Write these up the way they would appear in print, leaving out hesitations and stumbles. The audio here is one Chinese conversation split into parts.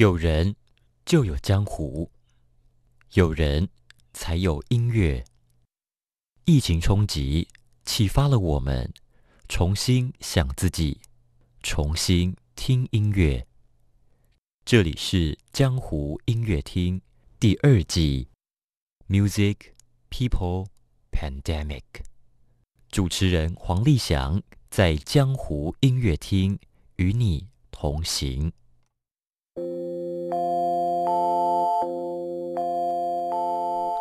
有人就有江湖，有人才有音乐。疫情冲击启发了我们重新想自己，重新听音乐。这里是江湖音乐厅第二季 Music People Pandemic， 主持人黄立翔在江湖音乐厅与你同行。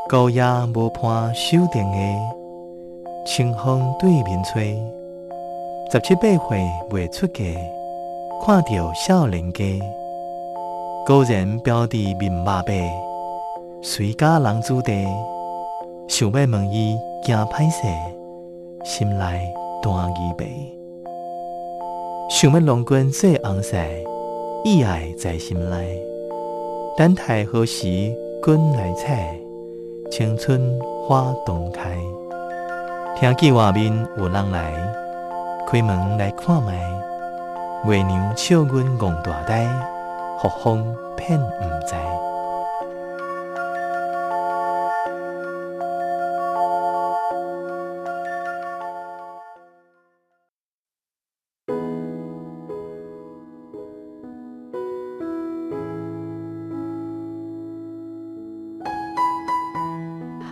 高压无伴守定的，清风对面吹。17、18岁未出嫁，看到少年家，果然标弟面麻白，谁家人子弟？想要问伊惊歹势，心内大疑备。想要郎君做红婿，意爱在心内，等待何时君来采？青春花洞开，听见外面有人来，开门来看卖。月娘笑阮戆大呆，何妨骗唔知。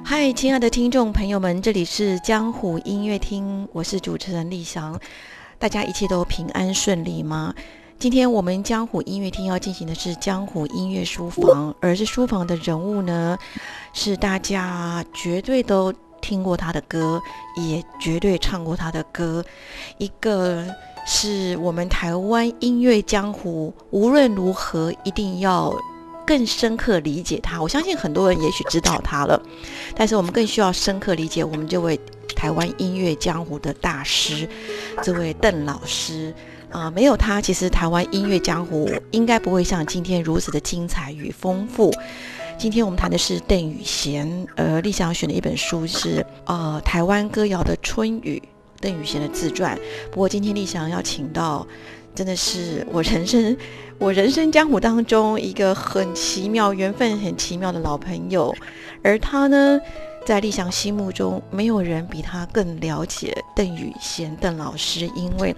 嗨，亲爱的听众朋友们，这里是江湖音乐厅，我是主持人立翔。大家一切都平安顺利吗？今天我们江湖音乐厅要进行的是江湖音乐书房，而这书房的人物呢，是大家绝对都听过他的歌，也绝对唱过他的歌。一个是我们台湾音乐江湖无论如何一定要更深刻理解他，我相信很多人也许知道他了，但是我们更需要深刻理解我们这位台湾音乐江湖的大师，这位邓老师没有他，其实台湾音乐江湖应该不会像今天如此的精彩与丰富。今天我们谈的是邓雨贤，立翔选的一本书是台湾歌谣的春雨，邓雨贤的自传。不过今天立翔要请到真的是我人生江湖当中一个很奇妙缘分很奇妙的老朋友，而他呢，在立翔心目中没有人比他更了解邓雨贤邓老师，因为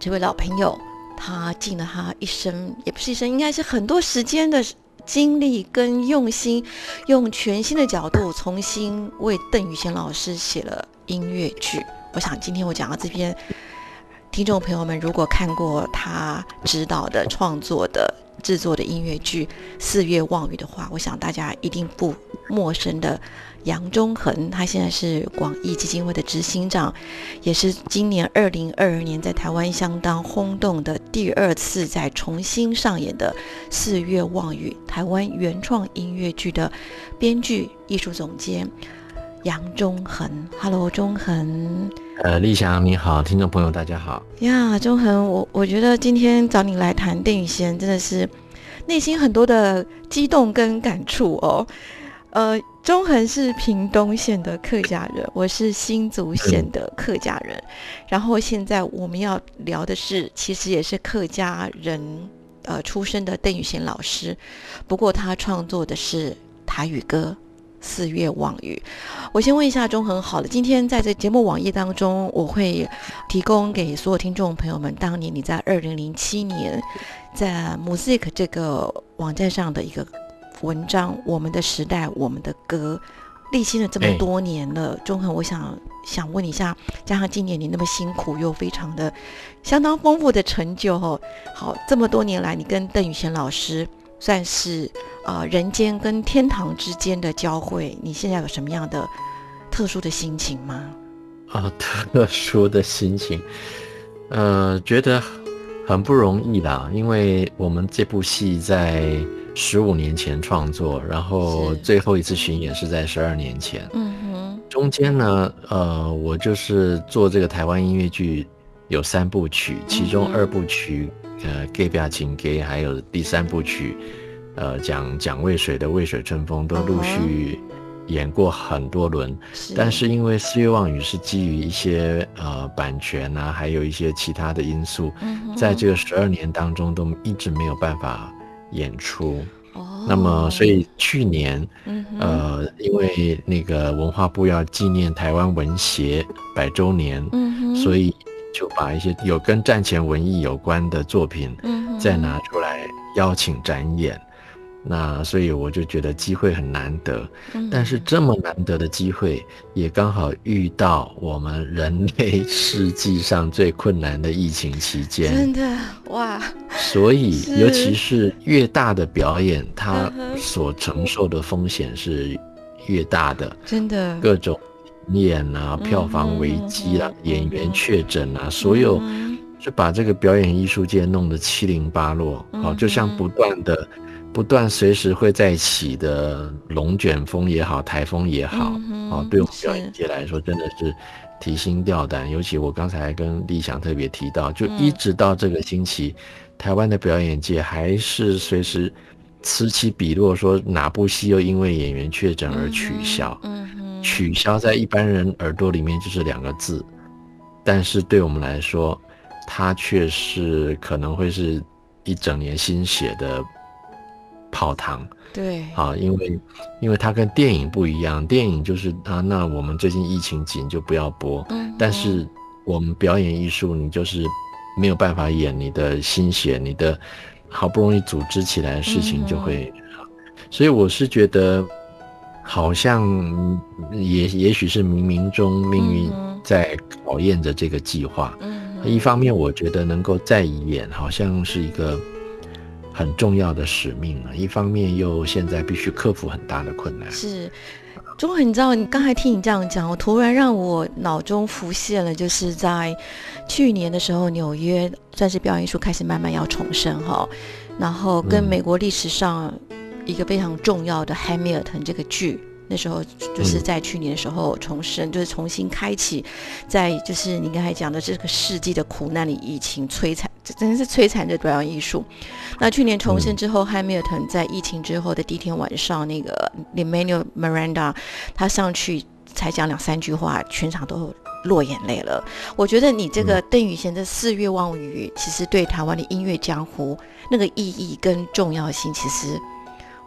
这位老朋友他尽了他一生，也不是一生，应该是很多时间的精力跟用心，用全新的角度重新为邓雨贤老师写了音乐剧。我想今天我讲到这边，听众朋友们如果看过他指导的创作的制作的音乐剧《四月望雨》的话，我想大家一定不陌生的杨中恒，他现在是广义基金会的执行长，也是今年2022年在台湾相当轰动的第2次在重新上演的《四月望雨》台湾原创音乐剧的编剧艺术总监杨中恒。 Hello 中恒。立翔你好，听众朋友大家好呀。中恒，我觉得今天找你来谈邓雨贤真的是内心很多的激动跟感触哦。中恒是屏东县的客家人，我是新竹县的客家人，然后现在我们要聊的是其实也是客家人出身的邓雨贤老师，不过他创作的是台语歌四月望雨。我先问一下中恒好了，今天在这节目网页当中，我会提供给所有听众朋友们当年你在2007年在 Music 这个网站上的一个文章，我们的时代我们的歌，历经了这么多年了，中恒我想问一下，加上今年你那么辛苦又非常的相当丰富的成就好，这么多年来你跟邓雨贤老师算是人间跟天堂之间的交汇，你现在有什么样的特殊的心情吗？特殊的心情，觉得很不容易啦，因为我们这部戏在15年前创作，然后最后一次巡演是在12年前。嗯哼，中间呢，我就是做这个台湾音乐剧有3部曲，其中2部曲。隔壁亲家，还有第3部曲，讲渭水的渭水春风，都陆续演过很多轮。但是因为四月望雨是基于一些版权啊，还有一些其他的因素，在这个12年当中都一直没有办法演出。哦，那么所以去年，因为那个文化部要纪念台湾文协100周年，所以就把一些有跟战前文艺有关的作品，再拿出来邀请展演。那所以我就觉得机会很难得，但是这么难得的机会也刚好遇到我们人类世纪上最困难的疫情期间，真的哇！所以尤其是越大的表演，它所承受的风险是越大的，真的各种停演啊、票房危机啊、演员确诊啊，所有就把这个表演艺术界弄得7零8落，好，就像不断随时会在起的龙卷风也好，台风也好，对我们表演界来说真的是提心吊胆。尤其我刚才跟立翔特别提到，就一直到这个星期，台湾的表演界还是随时此起彼落，说哪部戏又因为演员确诊而取消。取消在一般人耳朵里面就是2个字，但是对我们来说，它却是可能会是一整年心血的泡汤。对，好，因为它跟电影不一样，电影就是啊，那我们最近疫情紧就不要播，但是我们表演艺术，你就是没有办法演，你的心血，你的好不容易组织起来的事情就会，所以我是觉得好像也许是冥冥中命运在考验着这个计划。一方面我觉得能够再演好像是一个很重要的使命啊，一方面又现在必须克服很大的困难。是，中文，你知道，你刚才听你这样讲，我突然让我脑中浮现了，就是在去年的时候，纽约算是表演艺术开始慢慢要重生哈，然后跟美国历史上一个非常重要的《汉密尔顿》这个剧。那时候就是在去年的时候重生，就是重新开启，在就是你刚才讲的这个世纪的苦难里，疫情摧残，真的是摧残着表演艺术。那去年重生之后，汉密尔顿在疫情之后的第一天晚上，那个 Lin-Manuel Miranda 他上去才讲2-3句话，全场都落眼泪了。我觉得你这个邓宇贤的4月望雨，其实对台湾的音乐江湖那个意义跟重要性，其实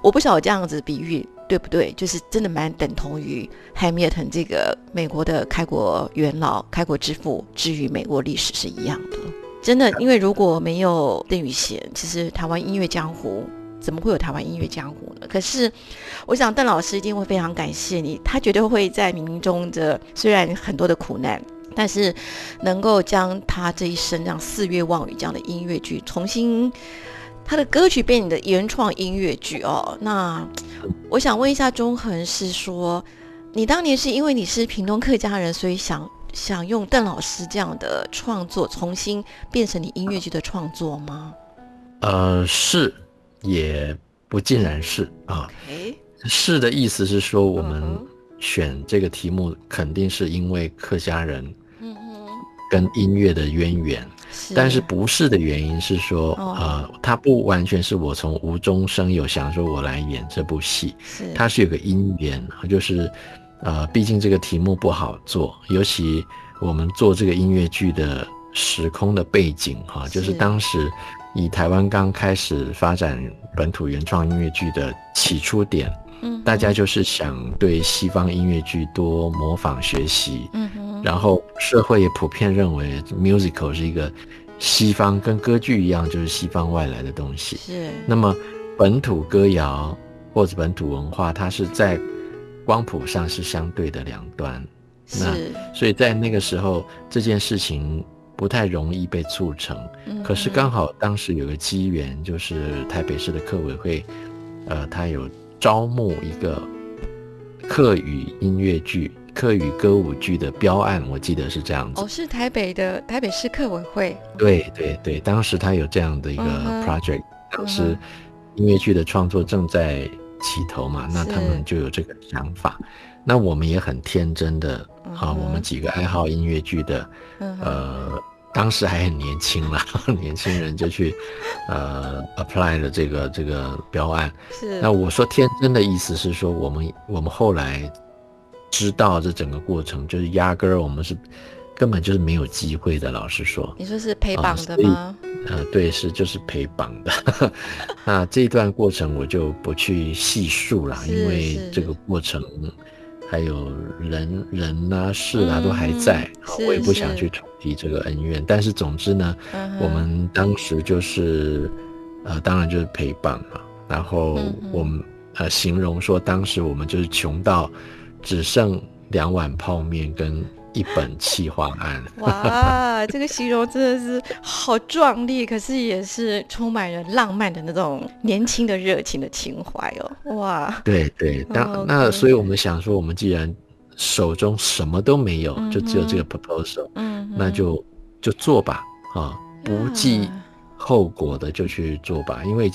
我不晓得这样子比喻对不对，就是真的蛮等同于汉密尔顿这个美国的开国元老、开国之父之于美国历史是一样的。真的，因为如果没有邓宇贤，其实台湾音乐江湖怎么会有台湾音乐江湖呢？可是我想邓老师一定会非常感谢你，他绝对会在冥冥中的虽然很多的苦难，但是能够将他这一生让4月望雨这样的音乐剧重新，他的歌曲被你的原创音乐剧哦。那我想问一下中恒，是说你当年是因为你是屏东客家人，所以想用邓老师这样的创作重新变成你音乐剧的创作吗？是，也不尽然是啊。Okay. 是的意思是说，我们选这个题目肯定是因为客家人跟音乐的渊源。但是不是的原因是说，它不完全是我从无中生有想说我来演这部戏，它是有个因缘，就是毕竟这个题目不好做，尤其我们做这个音乐剧的时空的背景哈，就是当时以台湾刚开始发展本土原创音乐剧的起初点，大家就是想对西方音乐剧多模仿学习，然后社会也普遍认为 musical 是一个西方跟歌剧一样，就是西方外来的东西。是。那么本土歌谣或者本土文化，它是在光谱上是相对的两端。是。那所以在那个时候，这件事情不太容易被促成。可是刚好当时有个机缘，就是台北市的客委会，它有招募一个客语音乐剧、客语歌舞剧的标案，我记得是这样子。哦，是台北市客委会。对对对，当时他有这样的一个 project，当时音乐剧的创作正在起头嘛，那他们就有这个想法。那我们也很天真的我们几个爱好音乐剧的，当时还很年轻啦，年轻人就去apply 了这个标案。是。那我说天真的意思是说，我们后来知道这整个过程，就是压根儿我们是根本就是没有机会的，老实说。你说是陪绑的吗？对，就是陪绑的。那这一段过程我就不去细述啦，因为这个过程还有人啊事啊都还在，我也不想去重提这个恩怨。但是总之呢，我们当时就是当然就是陪绑嘛，然后我们形容说当时我们就是穷到只剩2碗泡面跟1本企划案。哇，这个形容真的是好壮丽，可是也是充满了浪漫的那种年轻的热情的情怀哦。哇，对对，那所以我们想说，我们既然手中什么都没有，就只有这个 proposal， 那就做吧，啊，不计后果的就去做吧，因为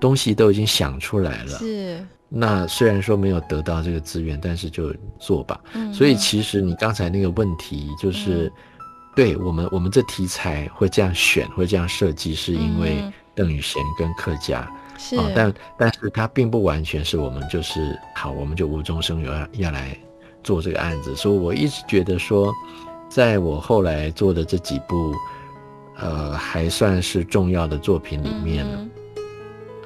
东西都已经想出来了。是。那虽然说没有得到这个资源，但是就做吧。所以其实你刚才那个问题就是，对我们这题材会这样选，会这样设计，是因为邓雨贤跟客家。是。但是它并不完全是我们就是好，我们就无中生有要来做这个案子。所以我一直觉得说，在我后来做的这几部，还算是重要的作品里面。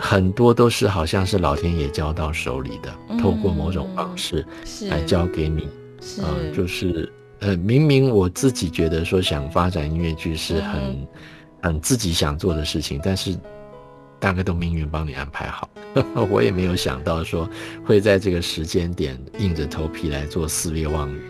很多都是好像是老天爷交到手里的，透过某种方式来交给你，就是明明我自己觉得说想发展音乐剧是很自己想做的事情，但是大概都命运帮你安排好。我也没有想到说会在这个时间点硬着头皮来做撕裂妄语。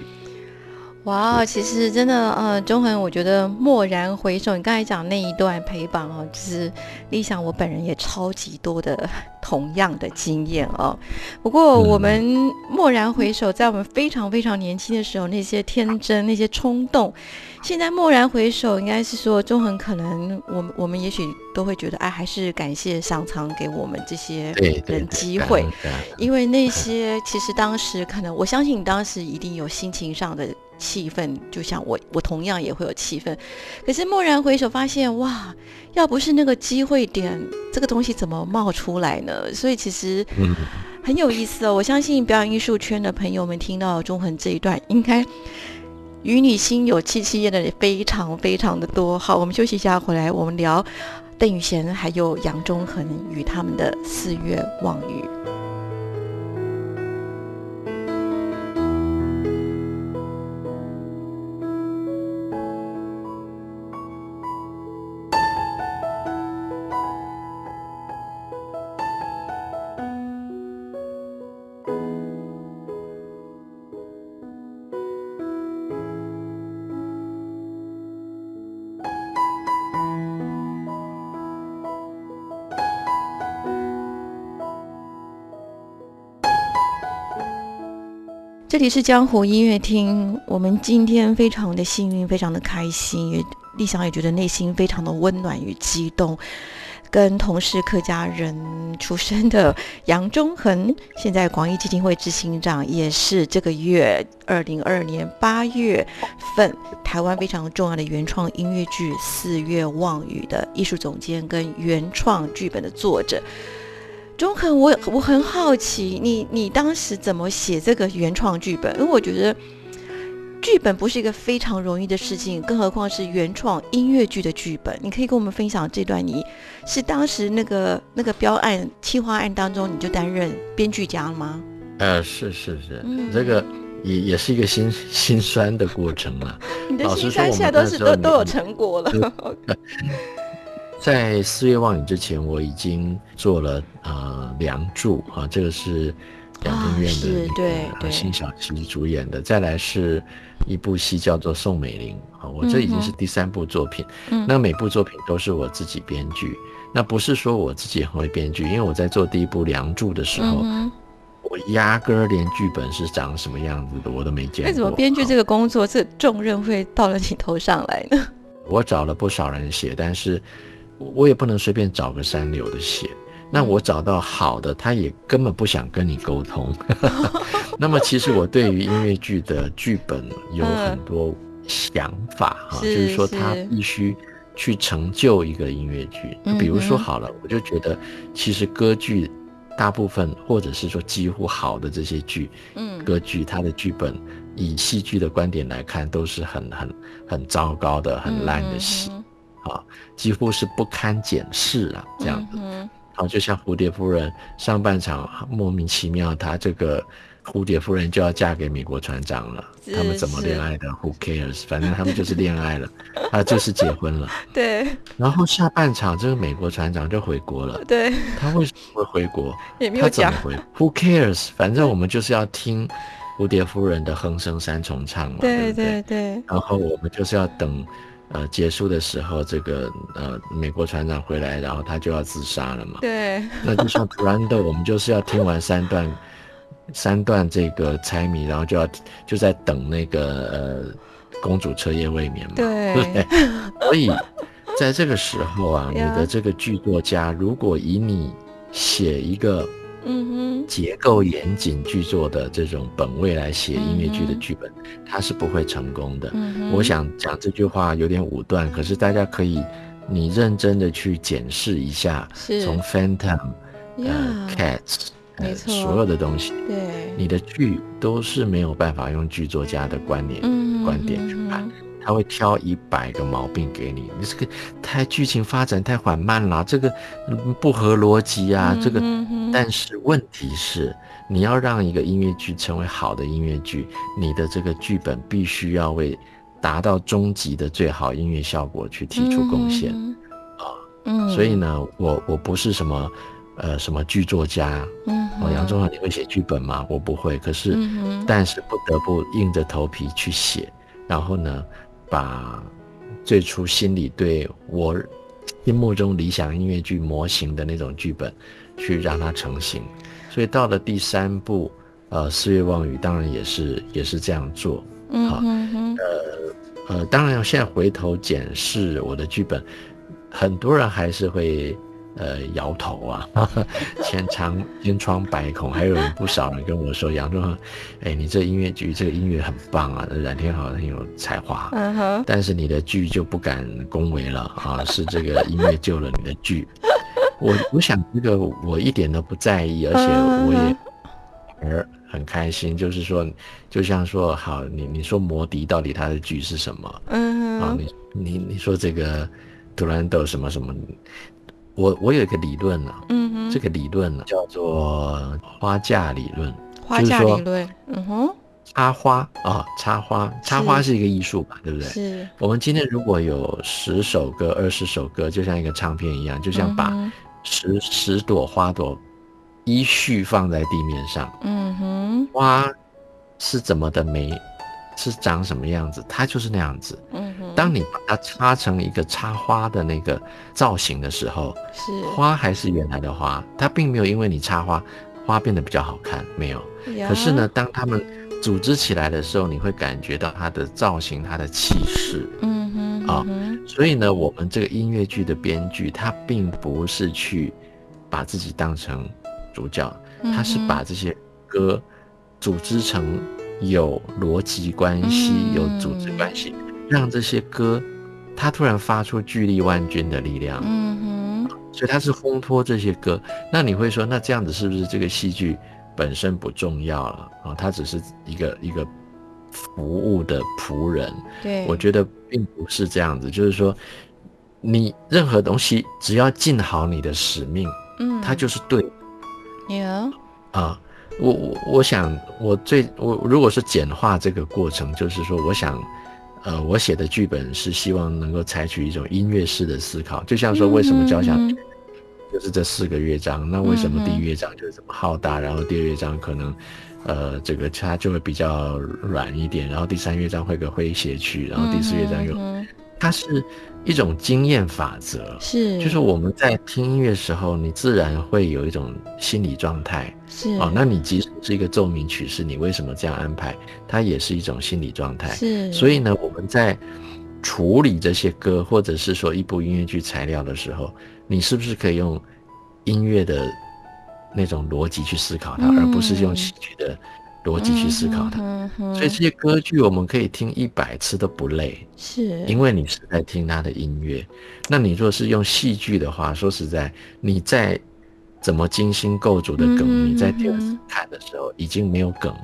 哇，其实真的，中恒，我觉得蓦然回首，你刚才讲那一段陪绑哦，就是理想，我本人也超级多的同样的经验哦。不过我们蓦然回首，在我们非常非常年轻的时候，那些天真，那些冲动，现在蓦然回首，应该是说中恒可能我们也许都会觉得，哎，还是感谢上苍给我们这些人机会，因为那些其实当时可能，我相信你当时一定有心情上的。气氛，就像我同样也会有气氛，可是蓦然回首发现，哇，要不是那个机会点，这个东西怎么冒出来呢？所以其实很有意思哦。我相信表演艺术圈的朋友们听到中恒这一段，应该与你心有戚戚焉的非常非常的多。好，我们休息一下，回来我们聊邓雨贤还有杨中恒与他们的四月望雨。这里是江湖音乐厅，我们今天非常的幸运，非常的开心，丽翔也觉得内心非常的温暖与激动，跟同是客家人出身的杨中恒，现在广义基金会执行长，也是这个月2022年8月份台湾非常重要的原创音乐剧《四月望雨》的艺术总监跟原创剧本的作者。中恒，我很好奇你当时怎么写这个原创剧本，因为我觉得剧本不是一个非常容易的事情，更何况是原创音乐剧的剧本。你可以跟我们分享这段，你是当时那个标案企划案当中你就担任编剧家吗？是、这个也是一个心酸的过程了。你的心酸现在都有成果了。在《四月望雨》之前，我已经做了梁祝啊，这个是两厅院的，对，辛晓琪主演的。再来是一部戏叫做《宋美龄》啊，我这已经是第3部作品。那每部作品都是我自己编剧，那不是说我自己很会编剧，因为我在做第一部梁祝的时候，我压根儿连剧本是长什么样子的我都没见过。那怎么编剧这个工作，这重任会到了你头上来呢？我找了不少人写，但是我也不能随便找个三流的写，那我找到好的，他也根本不想跟你沟通。那么其实我对于音乐剧的剧本有很多想法哈，就是说他必须去成就一个音乐剧。比如说好了，我就觉得其实歌剧大部分或者是说几乎好的这些剧，歌剧它的剧本以戏剧的观点来看都是很糟糕的，很烂的戏，几乎是不堪检视啊，这样子。就像蝴蝶夫人上半场莫名其妙，她这个蝴蝶夫人就要嫁给美国船长了，他们怎么恋爱的 Who cares， 反正他们就是恋爱了，他就是结婚了。对，然后下半场这个美国船长就回国了。对，他为什么会回国也没有讲，他怎么回 Who cares， 反正我们就是要听蝴蝶夫人的哼声三重唱嘛，对对对，然后我们就是要等结束的时候，这个美国船长回来，然后他就要自杀了嘛，对，那就像布兰德，我们就是要听完三段这个猜谜，然后就在等那个公主彻夜未眠嘛， 对所以在这个时候啊，你的这个剧作家如果以你写一个结构严谨剧作的这种本位来写音乐剧的剧本，它是不会成功的。我想讲这句话有点武断，可是大家可以你认真的去检视一下，从 Phantom、Cats、所有的东西，对，你的剧都是没有办法用剧作家的观点去看，他会挑100个毛病给你，你这个太剧情发展太缓慢了，这个不合逻辑啊，这个。但是问题是，你要让一个音乐剧成为好的音乐剧，你的这个剧本必须要为达到终极的最好音乐效果去提出贡献所以呢，我不是什么剧作家，杨宗纬你会写剧本吗？我不会，可是但是不得不硬着头皮去写，然后呢，把最初心里对我心目中理想音乐剧模型的那种剧本去让它成型。所以到了第三部四月望雨当然也是这样做。当然现在回头检视我的剧本，很多人还是会摇头啊，千疮百孔。还有不少人跟我说，杨宗纬，你这音乐剧这个音乐很棒啊，冉天豪很有才华，但是你的剧就不敢恭维了啊，是这个音乐救了你的剧。我想这个我一点都不在意，而且我也很开心，就是说就像说好，你说魔笛到底他的剧是什么，你说这个杜兰豆什么什么，我有一个理论啊，这个理论呢叫做花架理论。花架理论，插花啊，插花是一个艺术吧，对不对？是。我们今天如果有10首歌、20首歌，就像一个唱片一样，就像把十朵花朵依序放在地面上，花是怎么的美，是长什么样子，它就是那样子。当你把它插成一个插花的那个造型的时候，花还是原来的花，它并没有因为你插花变得比较好看，没有。可是呢，当它们组织起来的时候，你会感觉到它的造型，它的气势。所以呢，我们这个音乐剧的编剧，他并不是去把自己当成主角，他是把这些歌组织成有逻辑关系，有组织关系，让这些歌它突然发出巨力万钧的力量，所以它是烘托这些歌。那你会说，那这样子是不是这个戏剧本身不重要了啊？它只是一个服务的仆人。对，我觉得并不是这样子，就是说你任何东西只要尽好你的使命，它就是对我想我如果是简化这个过程，就是说我想我写的剧本是希望能够采取一种音乐式的思考，就像说为什么交响乐就是这4个乐章，那为什么第一乐章就是这么浩大，然后第二乐章可能这个它就会比较软一点，然后第三乐章会个诙谐曲，然后第四乐章有它是一种经验法则，是就是我们在听音乐时候，你自然会有一种心理状态，是那你即使是一个奏鸣曲式，你为什么这样安排，它也是一种心理状态，是所以呢，我们在处理这些歌，或者是说一部音乐剧材料的时候，你是不是可以用音乐的那种逻辑去思考它，而不是用戏剧的逻辑去思考它，所以这些歌剧我们可以听100次都不累，是因为你是在听它的音乐。那你若是用戏剧的话，说实在，你在怎么精心构筑的梗，你在第二次看的时候已经没有梗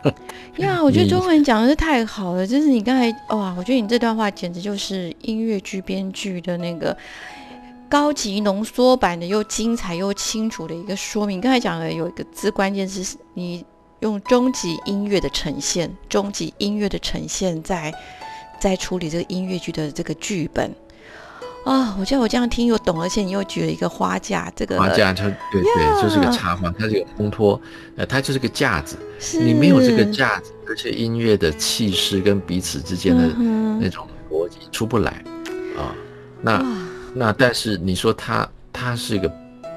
了。呀，我觉得中文讲的是太好了，就是你刚才哇，我觉得你这段话简直就是音乐剧编剧的那个高级浓缩版的，又精彩又清楚的一个说明。刚才讲的有一个字关键是你用终极音乐的呈现，终极音乐的呈现在处理这个音乐剧的这个剧本啊、哦！我觉得我这样听又懂，而且你又举了一个花架，这个花架它对对， yeah. 就是个插花，它是个烘托，它就是个架子。你没有这个架子，而且音乐的气势跟彼此之间的那种逻辑出不来啊、那但是你说它是一个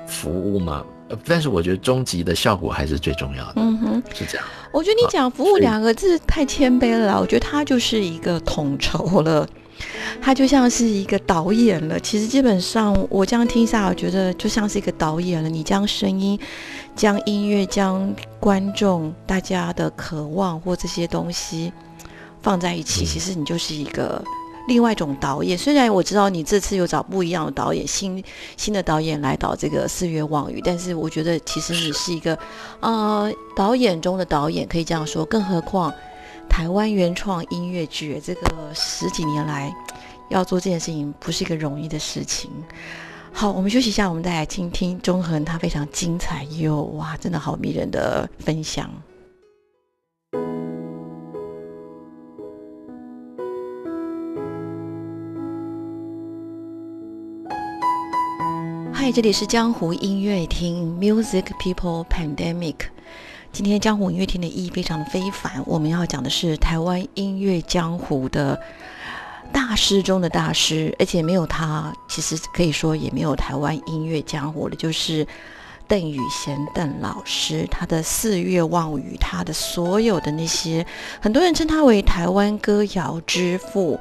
服务吗？但是我觉得终极的效果还是最重要的。嗯哼，是这样。我觉得你讲服务两个字太谦卑了啦，我觉得它就是一个统筹了，它就像是一个导演了。其实基本上我这样听下，我觉得就像是一个导演了。你将声音、将音乐、将观众大家的渴望或这些东西放在一起，其实你就是一个另外一种导演。虽然我知道你这次有找不一样的导演，新的导演来导这个四月望雨，但是我觉得其实你是一个导演中的导演，可以这样说。更何况台湾原创音乐剧这个十几年来要做这件事情不是一个容易的事情。好，我们休息一下，我们再来听听中恒他非常精彩又哇真的好迷人的分享。嗨，这里是江湖音乐厅 Music People Pandemic。 今天江湖音乐厅的意义非常的非凡，我们要讲的是台湾音乐江湖的大师中的大师，而且没有他其实可以说也没有台湾音乐江湖的，就是邓雨贤邓老师，他的四月望雨，他的所有的那些，很多人称他为台湾歌谣之父。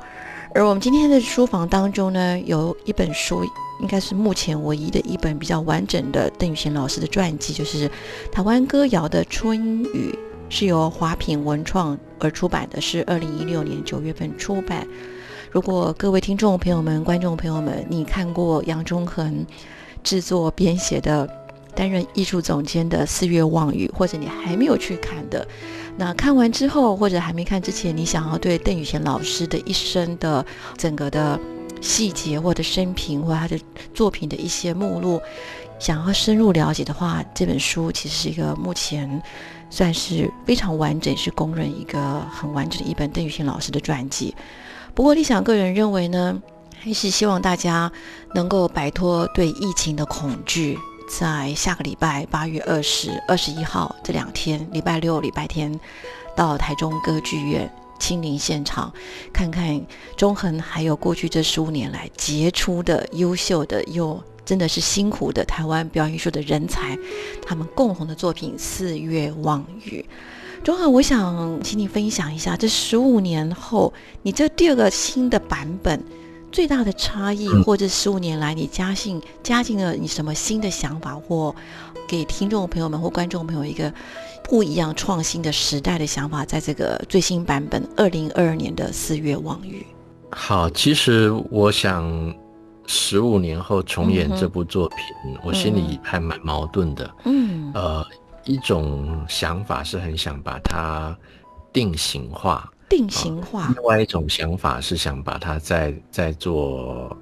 而我们今天的书房当中呢，有一本书，应该是目前唯一的一本比较完整的邓雨贤老师的传记，就是《台湾歌谣的春雨》，是由华品文创而出版的，是2016年9月份出版。如果各位听众朋友们、观众朋友们，你看过杨中恒制作编写的、担任艺术总监的《四月望雨》，或者你还没有去看的，那看完之后或者还没看之前，你想要对邓雨贤老师的一生的整个的细节或者生平或他的作品的一些目录想要深入了解的话，这本书其实是一个目前算是非常完整，是公认一个很完整的一本邓雨贤老师的传记。不过理想个人认为呢，还是希望大家能够摆脱对疫情的恐惧。在下个礼拜8月20、21号这两天，礼拜六、礼拜天到台中歌剧院亲临现场，看看中恒还有过去这15年来杰出的、优秀的又真的是辛苦的台湾表演艺术的人才，他们共同的作品《四月望雨》。中恒，我想请你分享一下，这15年后你这第二个新的版本最大的差异，或者15年来你加进了你什么新的想法，或给听众朋友们或观众朋友一个不一样创新的时代的想法，在这个最新版本2022年的四月望雨。好，其实我想15年后重演这部作品，我心里还蛮矛盾的。一种想法是很想把它定型化，另外一种想法是想把它再做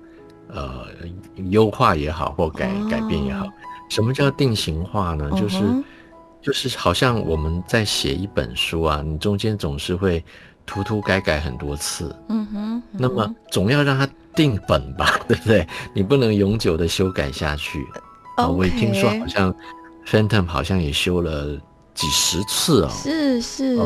优化也好，或改变也好。什么叫定型化呢？就是好像我们在写一本书啊，你中间总是会改很多次。那么总要让它定本吧，对不对？你不能永久的修改下去。我也听说好像 Phantom 好像也修了几十次哦。是，我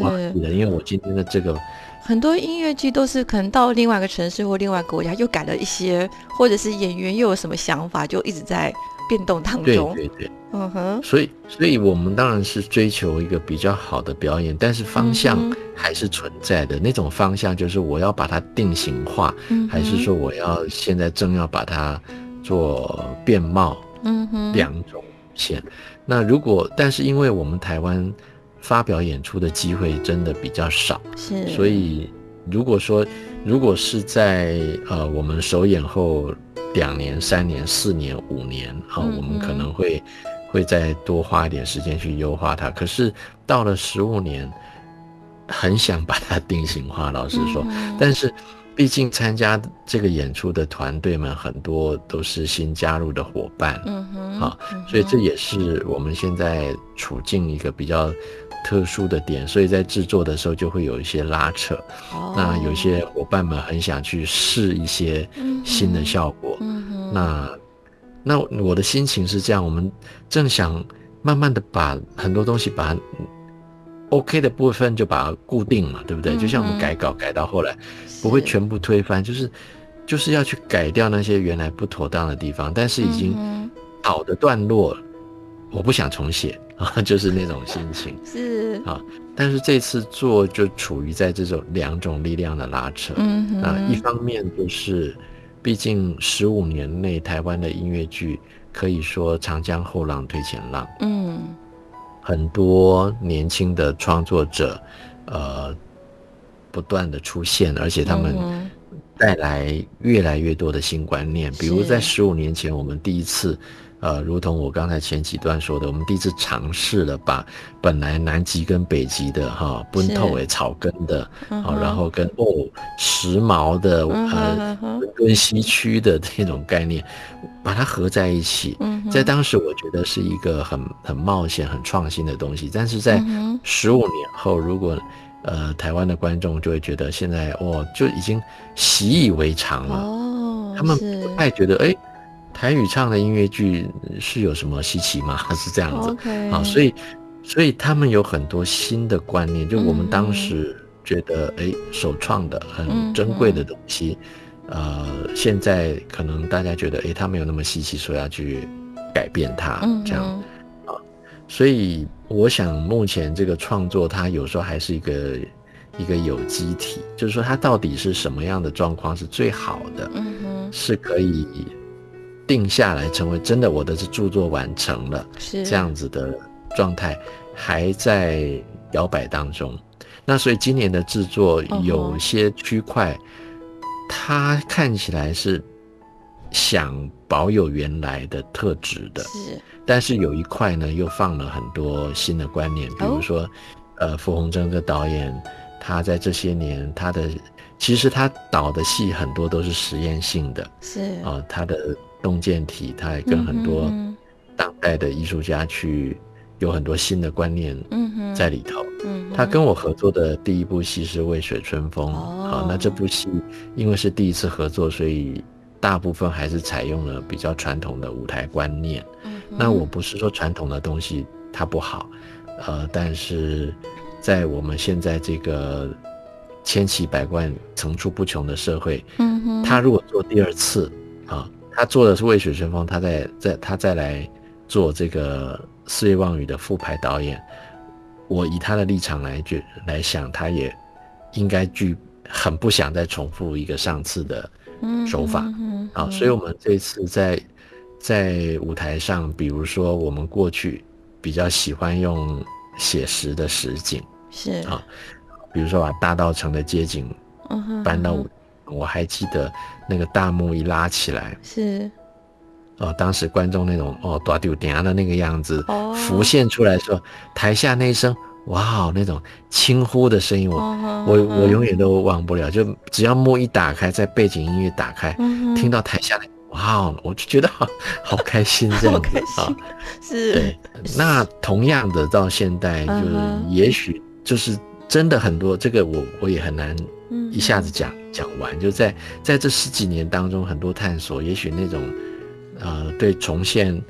忘记了，因为我今天的这个很多音乐剧都是可能到另外一个城市或另外一个国家又改了一些，或者是演员又有什么想法，就一直在变动当中。对，所以我们当然是追求一个比较好的表演，但是方向还是存在的。那种方向就是我要把它定型化，还是说我要现在正要把它做变貌，两种线。那如果，但是因为我们台湾发表演出的机会真的比较少，所以如果说如果是在我们首演后2年、3年、4年、5年啊，我们可能会再多花一点时间去优化它。可是到了15年，很想把它定型化，老实说，但是毕竟参加这个演出的团队们很多都是新加入的伙伴，所以这也是我们现在处境一个比较特殊的点，所以在制作的时候就会有一些拉扯。那有些伙伴们很想去试一些新的效果，那我的心情是这样，我们正想慢慢的把很多东西把 OK 的部分就把它固定嘛，对不对？就像我们改稿改到后来不会全部推翻，就是要去改掉那些原来不妥当的地方，但是已经好的段落我不想重写啊，就是那种心情是啊。但是这次做就处于在这种两种力量的拉扯，一方面就是毕竟15年内台湾的音乐剧可以说长江后浪推前浪，很多年轻的创作者不断的出现，而且他们带来越来越多的新观念。比如在15年前我们第一次如同我刚才前几段说的，我们第一次尝试了把本来南极跟北极的奔透诶草根的然后跟时髦的跟西区的这种概念把它合在一起，在当时我觉得是一个很冒险很创新的东西。但是在15年后，如果台湾的观众就会觉得现在就已经习以为常了，他们不太觉得台语唱的音乐剧是有什么稀奇吗？是这样子，好，所以他们有很多新的观念，就我们当时觉得首创的很珍贵的东西，现在可能大家觉得它没有那么稀奇，所以要去改变它，这样啊。所以我想目前这个创作它有时候还是一个有机体，就是说它到底是什么样的状况是最好的，是可以定下来成为真的我的著作完成了这样子的状态，还在摇摆当中。那所以今年的制作有些区块它看起来是想保有原来的特质的，但是有一块呢又放了很多新的观念。比如说傅宏征这导演，他在这些年其实他导的戏很多都是实验性的，他的洞见体，他也跟很多当代的艺术家去有很多新的观念在里头。他跟我合作的第一部戏是《渭水春风》，那这部戏因为是第一次合作，所以大部分还是采用了比较传统的舞台观念。那我不是说传统的东西它不好，但是在我们现在这个千奇百怪层出不穷的社会，他如果做第二次他做的是《渭水春风》，他再来做这个四月望雨的副牌导演，我以他的立场来想，他也应该很不想再重复一个上次的手法。所以我们这次在舞台上，比如说我们过去比较喜欢用写实的实景，比如说把大稻埕的街景搬到舞台，我还记得那个大幕一拉起来，当时观众那种大丢点的那个样子浮现出来的时候，台下那一声哇那种轻呼的声音，我永远都忘不了。就只要幕一打开，在背景音乐打开，听到台下那哇，我就觉得好开心这样子啊。对，那同样的到现代，就是也许就是真的很多，这个我也很难一下子讲完，就在这10几年当中，很多探索，也许那种对重现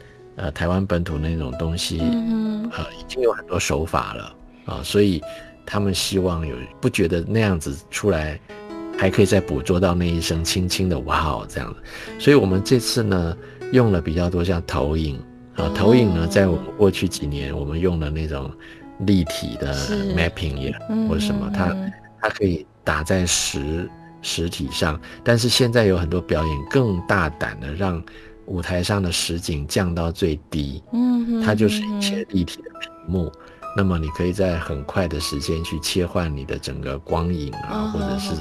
台湾本土那种东西，已经有很多手法了所以他们希望不觉得那样子出来，还可以再捕捉到那一声轻轻的哇哦这样子。所以我们这次呢用了比较多像投影投影呢，在我们过去几年我们用了那种立体的 mapping 也或者什么，它可以打在实体上，但是现在有很多表演更大胆的让舞台上的实景降到最低，它就是一些立体的屏幕，那么你可以在很快的时间去切换你的整个光影或者是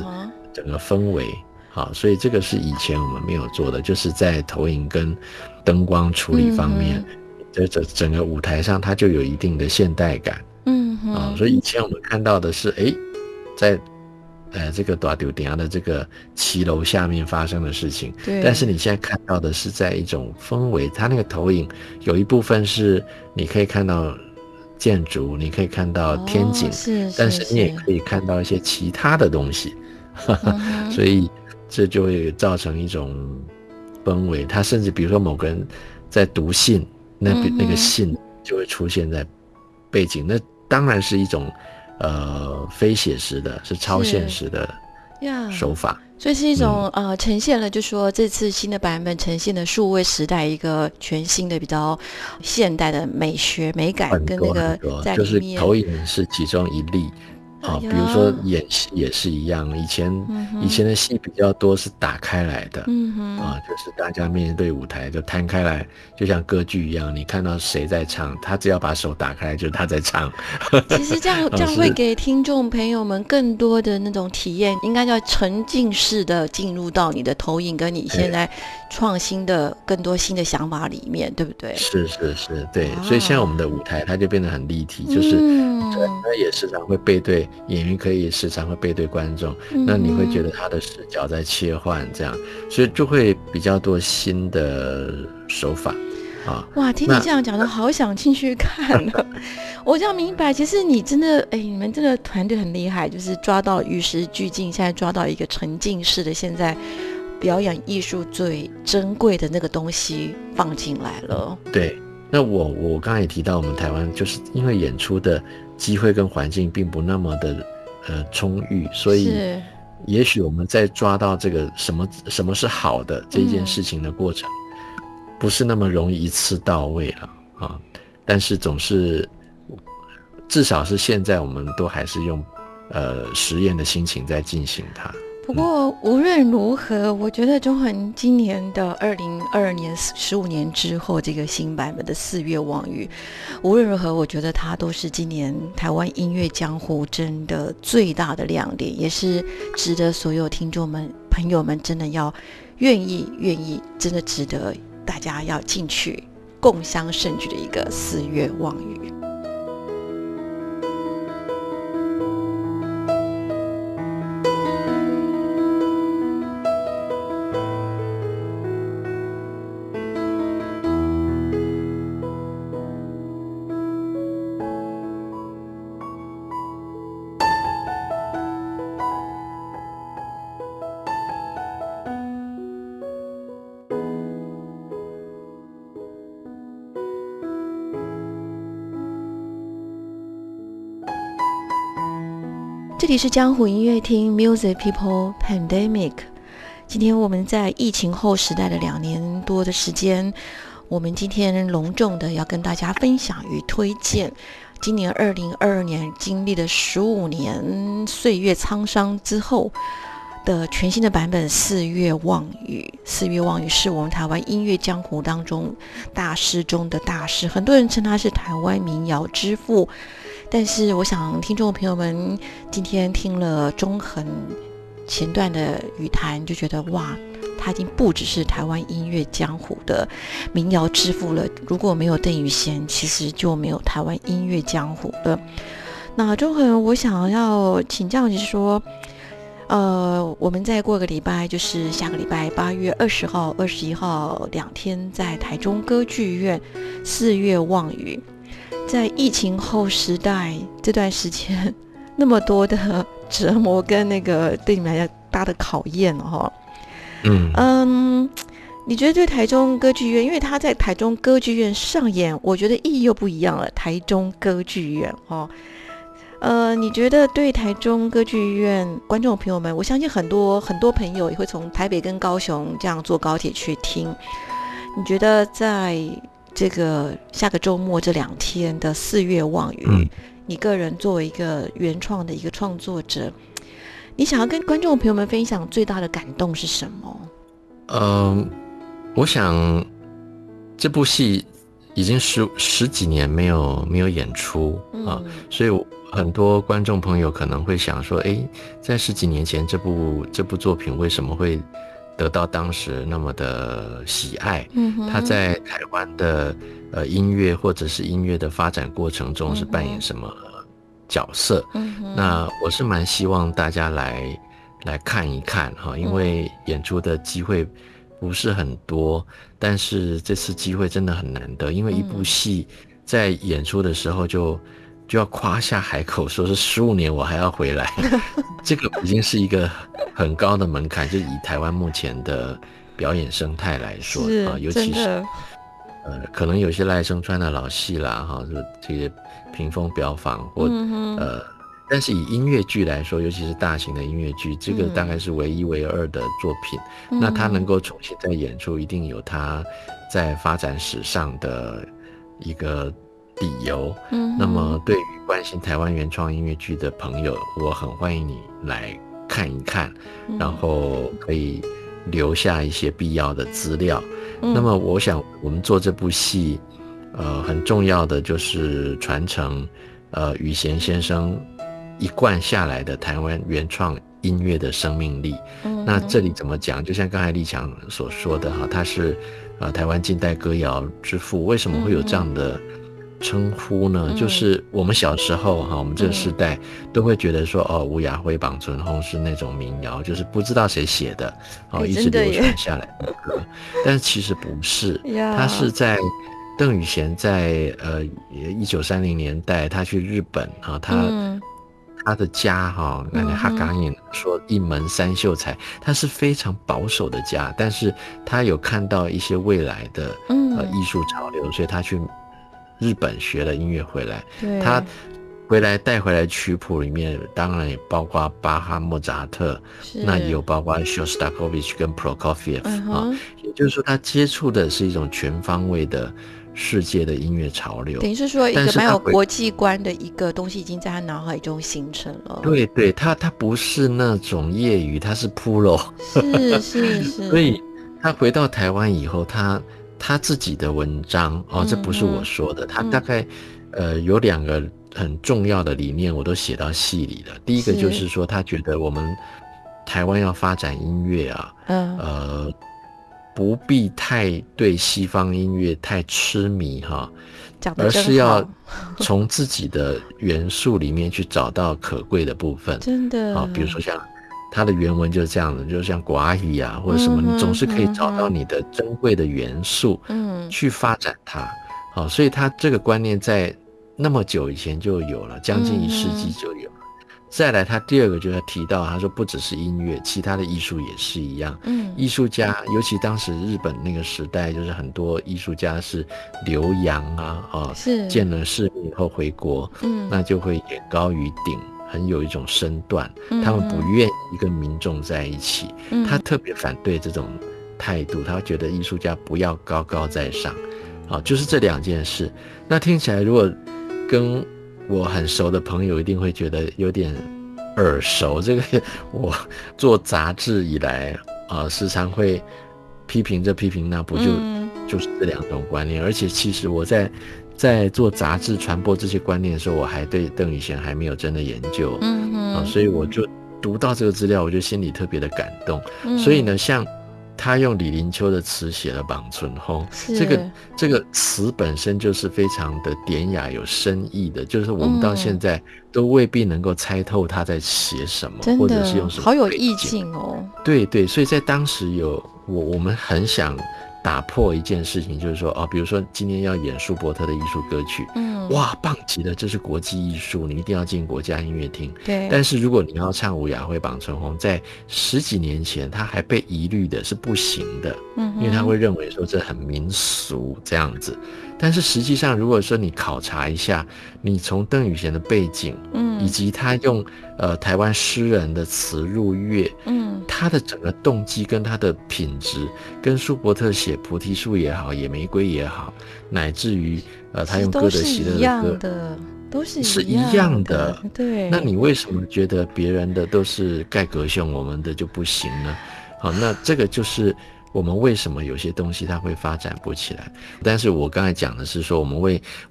整个氛围。好，所以这个是以前我们没有做的，就是在投影跟灯光处理方面，整个舞台上它就有一定的现代感。所以以前我们看到的是，在这个大稻埕的这个骑楼下面发生的事情，但是你现在看到的是在一种氛围，它那个投影有一部分是你可以看到建筑，你可以看到天井，但是你也可以看到一些其他的东西，所以这就会造成一种氛围。它甚至比如说某个人在读信，那个信就会出现在背景，那当然是一种非写实的，是超现实的手法。所以是一种呈现了，就说这次新的版本呈现了数位时代一个全新的比较现代的美学美感，跟那个在里面就是投影是其中一例。比如说演戏也是一样，以前的戏比较多是打开来的，就是大家面对舞台就摊开来，就像歌剧一样，你看到谁在唱，他只要把手打开来就是他在唱。其实这样会给听众朋友们更多的那种体验，应该叫沉浸式的进入到你的投影跟你现在创新的更多新的想法里面，对不对？是，对。所以现在我们的舞台它就变得很立体，就是它也时常会背对演员，可以时常会背对观众，那你会觉得他的视角在切换，这样，所以就会比较多新的手法。哇，听你这样讲的好想进去看了。我就要明白，其实你真的你们这个团队很厉害，就是抓到与时俱进，现在抓到一个沉浸式的，现在表演艺术最珍贵的那个东西放进来了。对，那我刚才也提到，我们台湾就是因为演出的机会跟环境并不那么的充裕，所以也许我们在抓到这个什么是好的这件事情的过程，不是那么容易一次到位了啊。但是总是至少是现在我们都还是用实验的心情在进行它。不过无论如何，我觉得中恒今年的2022年15年之后这个新版本的4月望雨，无论如何我觉得它都是今年台湾音乐江湖真的最大的亮点，也是值得所有听众们朋友们真的要愿意真的值得大家要进去共襄盛举的一个4月望雨。这里是江湖音乐厅 Music People Pandemic。 今天我们在疫情后时代的2年多的时间，我们今天隆重的要跟大家分享与推荐今年2022年经历了15年岁月沧桑之后的全新的版本4月望雨。4月望雨是我们台湾音乐江湖当中大师中的大师，很多人称他是台湾民谣之父，但是我想听众朋友们今天听了中恒前段的语谈，就觉得哇，他已经不只是台湾音乐江湖的民谣之父了，如果没有邓雨贤，其实就没有台湾音乐江湖了。那中恒，我想要请教你说，我们再过个礼拜，就是下个礼拜8月20号、21号2天，在台中歌剧院4月望雨，在疫情后时代这段时间那么多的折磨跟那个对你们来讲大的考验你觉得对台中歌剧院，因为他在台中歌剧院上演，我觉得意义又不一样了。台中歌剧院你觉得对台中歌剧院观众朋友们，我相信很多朋友也会从台北跟高雄这样坐高铁去听，你觉得在这个下个周末这2天的4月望雨，你个人作为一个原创的一个创作者，你想要跟观众朋友们分享最大的感动是什么？我想这部戏已经十几年没有演出，所以很多观众朋友可能会想说，诶，在十几年前这部作品为什么会得到当时那么的喜爱？它在台湾的音乐或者是音乐的发展过程中是扮演什么角色？那我是蛮希望大家来看一看哈，因为演出的机会不是很多，但是这次机会真的很难得，因为一部戏在演出的时候就要夸下海口说是15年我还要回来这个已经是一个很高的门槛，就以台湾目前的表演生态来说啊，尤其是可能有些赖声川的老戏啦哈，就这些屏风表坊或但是以音乐剧来说，尤其是大型的音乐剧，这个大概是唯一唯二的作品，那它能够重新再演出一定有它在发展史上的一个理由。那么对于关心台湾原创音乐剧的朋友，我很欢迎你来看一看，然后可以留下一些必要的资料。那么我想我们做这部戏很重要的就是传承余弦先生一贯下来的台湾原创音乐的生命力。那这里怎么讲，就像刚才立强所说的哈，他是台湾近代歌谣之父。为什么会有这样的称呼呢？就是我们小时候哈，我们这个时代都会觉得说，吴雅慧、绑存薨是那种民谣，就是不知道谁写的，一直流传下来的歌。但是其实不是，它是在邓雨贤在1930年代，他去日本啊，他的家哈，哈港也说一门三秀才，他是非常保守的家，但是他有看到一些未来的艺术潮流，所以他去日本学了音乐回来，他回来带回来曲谱里面当然也包括巴哈、莫扎特，那也有包括 Shostakovich 跟 Prokofiev 也就是说他接触的是一种全方位的世界的音乐潮流，等于是说一个蛮有国际观的一个东西已经在他脑海中形成了。对对，他不是那种业余，他是 pro 是所以他回到台湾以后，他自己的文章这不是我说的，他大概有2个很重要的理念我都写到戏里了。第一个就是说他觉得我们台湾要发展音乐啊，不必太对西方音乐太痴迷哈，而是要从自己的元素里面去找到可贵的部分。真的比如说像它的原文就是这样的，就像寡语啊或者什么，你总是可以找到你的珍贵的元素去发展它。所以它这个观念在那么久以前就有了，将近1世纪就有了。再来他第2个就要提到，他说不只是音乐，其他的艺术也是一样。艺术家尤其当时日本那个时代，就是很多艺术家是留洋啊，见了世面以后回国，那就会眼高于顶，很有一种身段，他们不愿意跟民众在一起。他特别反对这种态度，他觉得艺术家不要高高在上。就是这2件事。那听起来如果跟我很熟的朋友一定会觉得有点耳熟，这个我做杂志以来时常会批评这批评那，不就是这2种观念。而且其实我在做杂志传播这些观念的时候，我还对邓雨贤还没有真的研究，所以我就读到这个资料，我就心里特别的感动。所以呢，像他用李林秋的词写了《绑存薨》，这个词本身就是非常的典雅有深意的，就是我们到现在都未必能够猜透他在写什么，或者是用什么，好有意境哦。对对，所以在当时我们很想打破一件事情，就是说比如说今天要演舒伯特的艺术歌曲，哇，棒极了，这是国际艺术，你一定要进国家音乐厅。对。但是如果你要唱吴雅慧、绑存薨，在10几年前，他还被疑虑的是不行的，因为他会认为说这很民俗这样子。但是实际上，如果说你考察一下，你从邓雨贤的背景，以及他用台湾诗人的词入乐，他的整个动机跟他的品质，跟舒伯特写菩提树也好，野玫瑰也好，乃至于他用歌德席勒的歌，都是一样的。对。那你为什么觉得别人的都是盖格兄，我们的就不行呢？好，那这个就是我们为什么有些东西它会发展不起来。但是我刚才讲的是说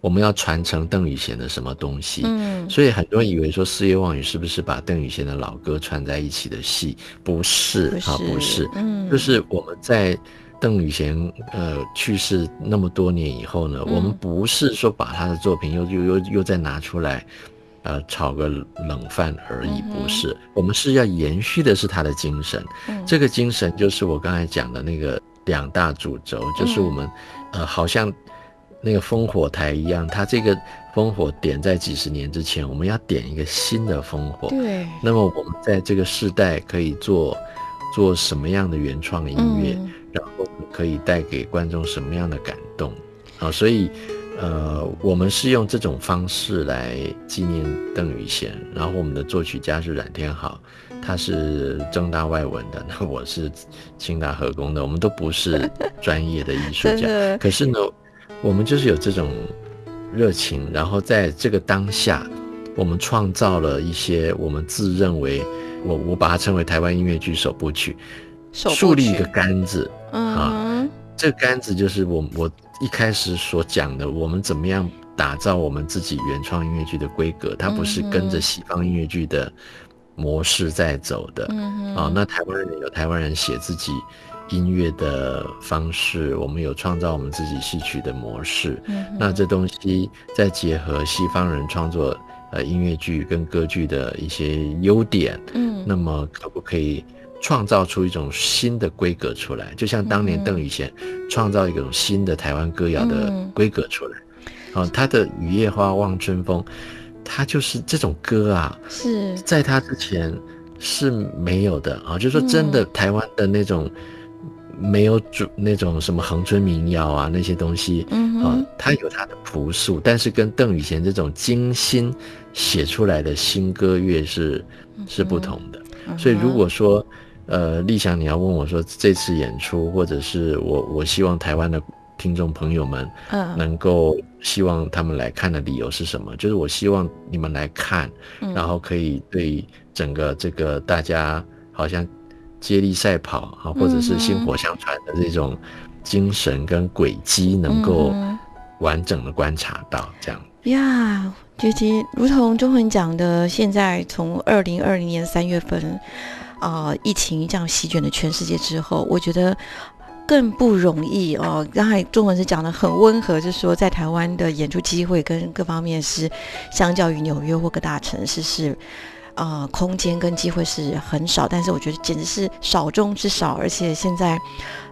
我们要传承邓雨贤的什么东西，所以很多人以为说四月望雨是不是把邓雨贤的老歌串在一起的戏，不是、就是我们在邓雨贤去世那么多年以后呢，我们不是说把他的作品又再拿出来炒个冷饭而已，不是，我们是要延续的是他的精神，这个精神就是我刚才讲的那个两大主轴，就是我们好像那个烽火台一样，它这个烽火点在几十年之前，我们要点一个新的烽火，对，那么我们在这个世代可以做什么样的原创的音乐，然后可以带给观众什么样的感动啊，所以我们是用这种方式来纪念邓雨贤，然后我们的作曲家是阮天豪，他是政大外文的，那我是清大和工的，我们都不是专业的艺术家，可是呢，我们就是有这种热情，然后在这个当下，我们创造了一些我们自认为我把它称为台湾音乐剧首部曲，树立一个杆子啊，这个杆子就是我一开始所讲的，我们怎么样打造我们自己原创音乐剧的规格，它不是跟着西方音乐剧的模式在走的啊，那台湾人有台湾人写自己音乐的方式，我们有创造我们自己戏曲的模式，那这东西再结合西方人创作音乐剧跟歌剧的一些优点，那么可不可以创造出一种新的规格出来，就像当年邓雨贤创造一种新的台湾歌谣的规格出来啊，他的雨夜花望春风，他就是这种歌啊，是在他之前是没有的啊，就是说真的台湾的那种没有那种什么恒春民谣啊那些东西啊，它有它的朴素，但是跟邓雨贤这种精心写出来的新歌乐是不同的。所以如果说立翔你要问我说这次演出，或者是我希望台湾的听众朋友们能够希望他们来看的理由是什么，就是我希望你们来看，然后可以对整个这个大家好像接力赛跑啊，或者是薪火相传的这种精神跟轨迹能够完整的观察到这样呀，其实如同中恒讲的，现在从2020年3月份疫情这样席卷了全世界之后，我觉得更不容易哦。刚才中文是讲的很温和，就是说在台湾的演出机会跟各方面是相较于纽约或各大城市是空间跟机会是很少，但是我觉得简直是少中之少，而且现在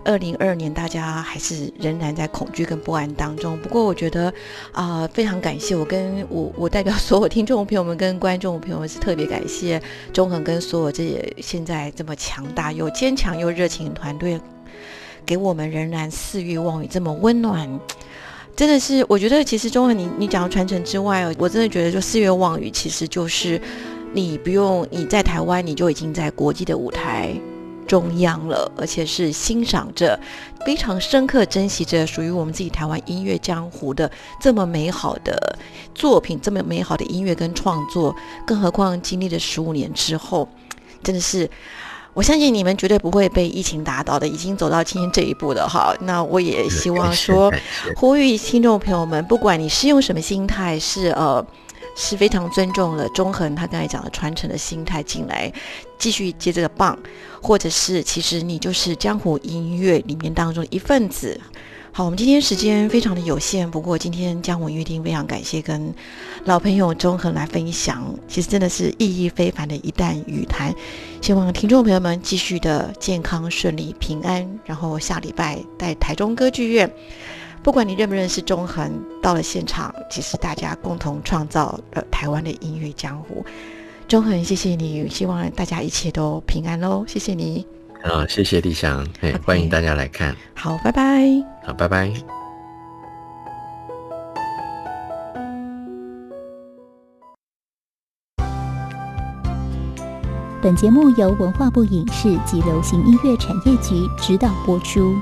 2022年大家还是仍然在恐惧跟不安当中。不过我觉得非常感谢，我代表所有听众朋友们跟观众朋友们是特别感谢中恒跟所有这现在这么强大又坚强又热情的团队，给我们仍然四月望雨这么温暖。真的是我觉得其实中恒你讲到传承之外，我真的觉得就四月望雨其实就是你不用你在台湾，你就已经在国际的舞台中央了，而且是欣赏着非常深刻珍惜着属于我们自己台湾音乐江湖的这么美好的作品，这么美好的音乐跟创作，更何况经历了15年之后，真的是我相信你们绝对不会被疫情打倒的，已经走到今天这一步了哈。那我也希望说呼吁听众朋友们，不管你是用什么心态，是非常尊重了中恒他刚才讲的传承的心态进来继续接这个棒，或者是其实你就是江湖音乐里面当中的一份子。好，我们今天时间非常的有限，不过今天江湖音乐厅非常感谢跟老朋友中恒来分享，其实真的是意义非凡的一段语谈，希望听众朋友们继续的健康顺利平安，然后下礼拜在台中歌剧院，不管你认不认识中恒，到了现场其实大家共同创造了台湾的音乐江湖。中恒谢谢你，希望大家一切都平安咯，谢谢你，谢谢立翔，欢迎大家来看，好，拜拜，好，拜拜。本节目由文化部影视及流行音乐产业局指导播出。